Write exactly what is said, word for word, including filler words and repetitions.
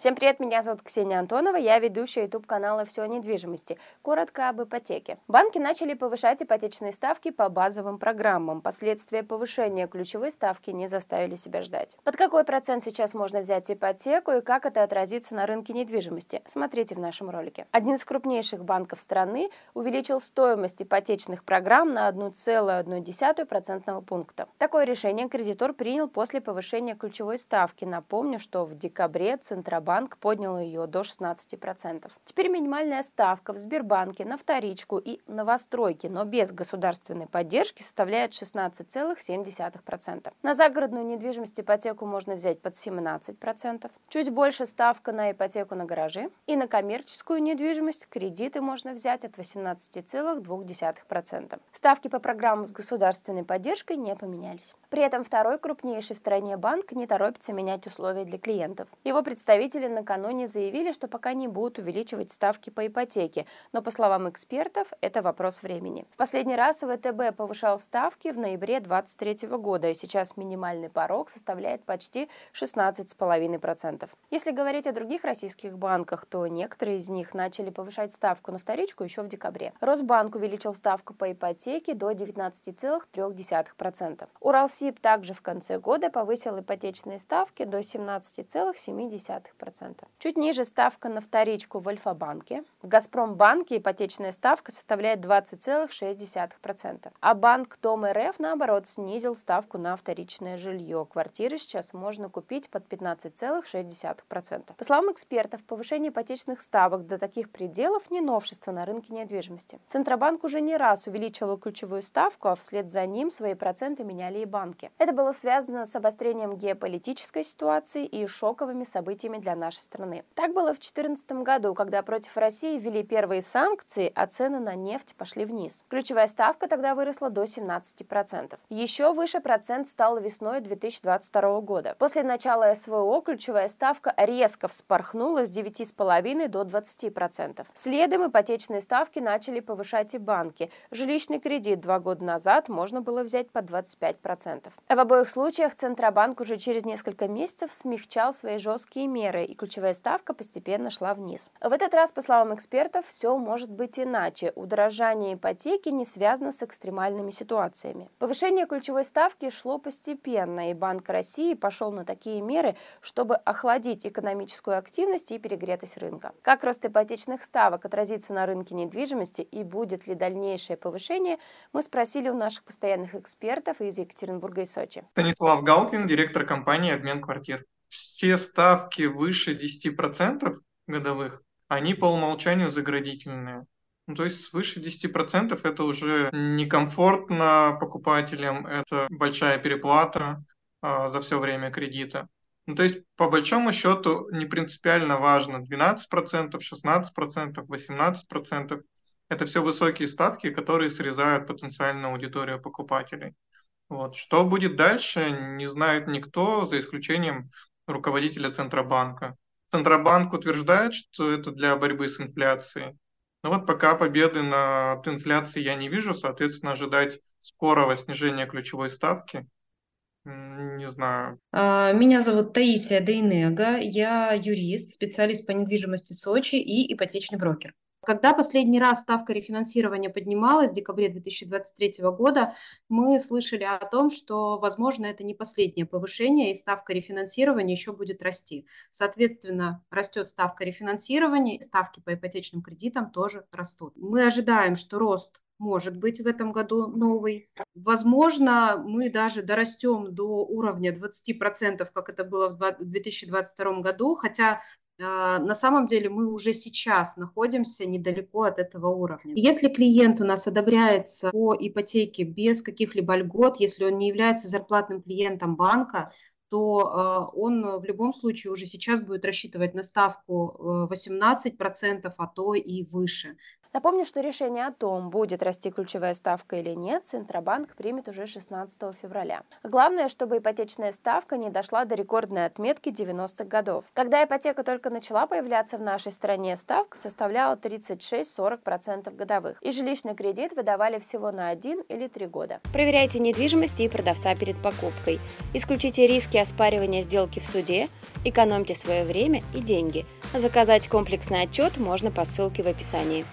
Всем привет, меня зовут Ксения Антонова, я ведущая YouTube-канала «Все о недвижимости». Коротко об ипотеке. Банки начали повышать ипотечные ставки по базовым программам. Последствия повышения ключевой ставки не заставили себя ждать. Под какой процент сейчас можно взять ипотеку и как это отразится на рынке недвижимости? Смотрите в нашем ролике. Один из крупнейших банков страны увеличил стоимость ипотечных программ на одну целую одну десятую процентного пункта. Такое решение кредитор принял после повышения ключевой ставки. Напомню, что в декабре Центробанк Банк поднял ее до шестнадцати процентов. Теперь минимальная ставка в Сбербанке на вторичку и новостройки, но без государственной поддержки, составляет шестнадцать целых семь десятых процента. На загородную недвижимость ипотеку можно взять под семнадцать процентов. Чуть больше ставка на ипотеку на гаражи. И на коммерческую недвижимость кредиты можно взять от восемнадцати целых двух десятых процента. Ставки по программам с государственной поддержкой не поменялись. При этом второй крупнейший в стране банк не торопится менять условия для клиентов. Его представитель накануне заявили, что пока не будут увеличивать ставки по ипотеке, но, по словам экспертов, это вопрос времени. В последний раз ВТБ повышал ставки в ноябре две тысячи двадцать третьего года, и сейчас минимальный порог составляет почти шестнадцать целых пять десятых процента. Если говорить о других российских банках, то некоторые из них начали повышать ставку на вторичку еще в декабре. Росбанк увеличил ставку по ипотеке до девятнадцати целых трёх десятых процента. Уралсиб также в конце года повысил ипотечные ставки до семнадцати целых семи десятых процента. Чуть ниже ставка на вторичку в Альфа-банке. В Газпромбанке ипотечная ставка составляет двадцать целых шесть десятых процента. А банк Том.РФ, наоборот, снизил ставку на вторичное жилье. Квартиры сейчас можно купить под пятнадцать целых шесть десятых процента. По словам экспертов, повышение ипотечных ставок до таких пределов не новшество на рынке недвижимости. Центробанк уже не раз увеличивал ключевую ставку, а вслед за ним свои проценты меняли и банки. Это было связано с обострением геополитической ситуации и шоковыми событиями для нашей страны. Так было в две тысячи четырнадцатом году, когда против России ввели первые санкции, а цены на нефть пошли вниз. Ключевая ставка тогда выросла до семнадцати процентов. Еще выше процент стал весной две тысячи двадцать второго года. После начала эс вэ о ключевая ставка резко вспорхнула с девяти целых пяти десятых процента до двадцати процентов. Следом ипотечные ставки начали повышать и банки. Жилищный кредит два года назад можно было взять под двадцать пять процентов. В обоих случаях Центробанк уже через несколько месяцев смягчал свои жесткие меры, и ключевая ставка постепенно шла вниз. В этот раз, по словам экспертов, все может быть иначе. Удорожание ипотеки не связано с экстремальными ситуациями. Повышение ключевой ставки шло постепенно, и Банк России пошел на такие меры, чтобы охладить экономическую активность и перегретость рынка. Как рост ипотечных ставок отразится на рынке недвижимости и будет ли дальнейшее повышение, мы спросили у наших постоянных экспертов из Екатеринбурга и Сочи. Станислав Галкин, директор компании «Обмен квартир». Все ставки выше десяти процентов годовых, они по умолчанию заградительные. Ну, то есть свыше десяти процентов это уже некомфортно покупателям, это большая переплата а, за все время кредита. Ну, то есть по большому счету не принципиально важно двенадцать процентов, шестнадцать процентов, восемнадцать процентов. Это все высокие ставки, которые срезают потенциальную аудиторию покупателей. Вот. Что будет дальше, не знает никто, за исключением руководителя Центробанка. Центробанк утверждает, что это для борьбы с инфляцией. Но вот пока победы над инфляцией я не вижу, соответственно, ожидать скорого снижения ключевой ставки не знаю. Меня зовут Таисия Дейнега, я юрист, специалист по недвижимости Сочи и ипотечный брокер. Когда последний раз ставка рефинансирования поднималась в декабре две тысячи двадцать третьего года, мы слышали о том, что, возможно, это не последнее повышение, и ставка рефинансирования еще будет расти. Соответственно, растет ставка рефинансирования, ставки по ипотечным кредитам тоже растут. Мы ожидаем, что рост может быть в этом году новый. Возможно, мы даже дорастем до уровня двадцати процентов, как это было в две тысячи двадцать втором году, хотя на самом деле мы уже сейчас находимся недалеко от этого уровня. Если клиент у нас одобряется по ипотеке без каких-либо льгот, если он не является зарплатным клиентом банка, то он в любом случае уже сейчас будет рассчитывать на ставку восемнадцать процентов, а то и выше. Напомню, что решение о том, будет расти ключевая ставка или нет, Центробанк примет уже шестнадцатого февраля. Главное, чтобы ипотечная ставка не дошла до рекордной отметки девяностых годов. Когда ипотека только начала появляться в нашей стране, ставка составляла тридцать шесть - сорок процентов годовых, и жилищный кредит выдавали всего на один или три года. Проверяйте недвижимость и продавца перед покупкой. Исключите риски оспаривания сделки в суде, экономьте свое время и деньги. Заказать комплексный отчет можно по ссылке в описании.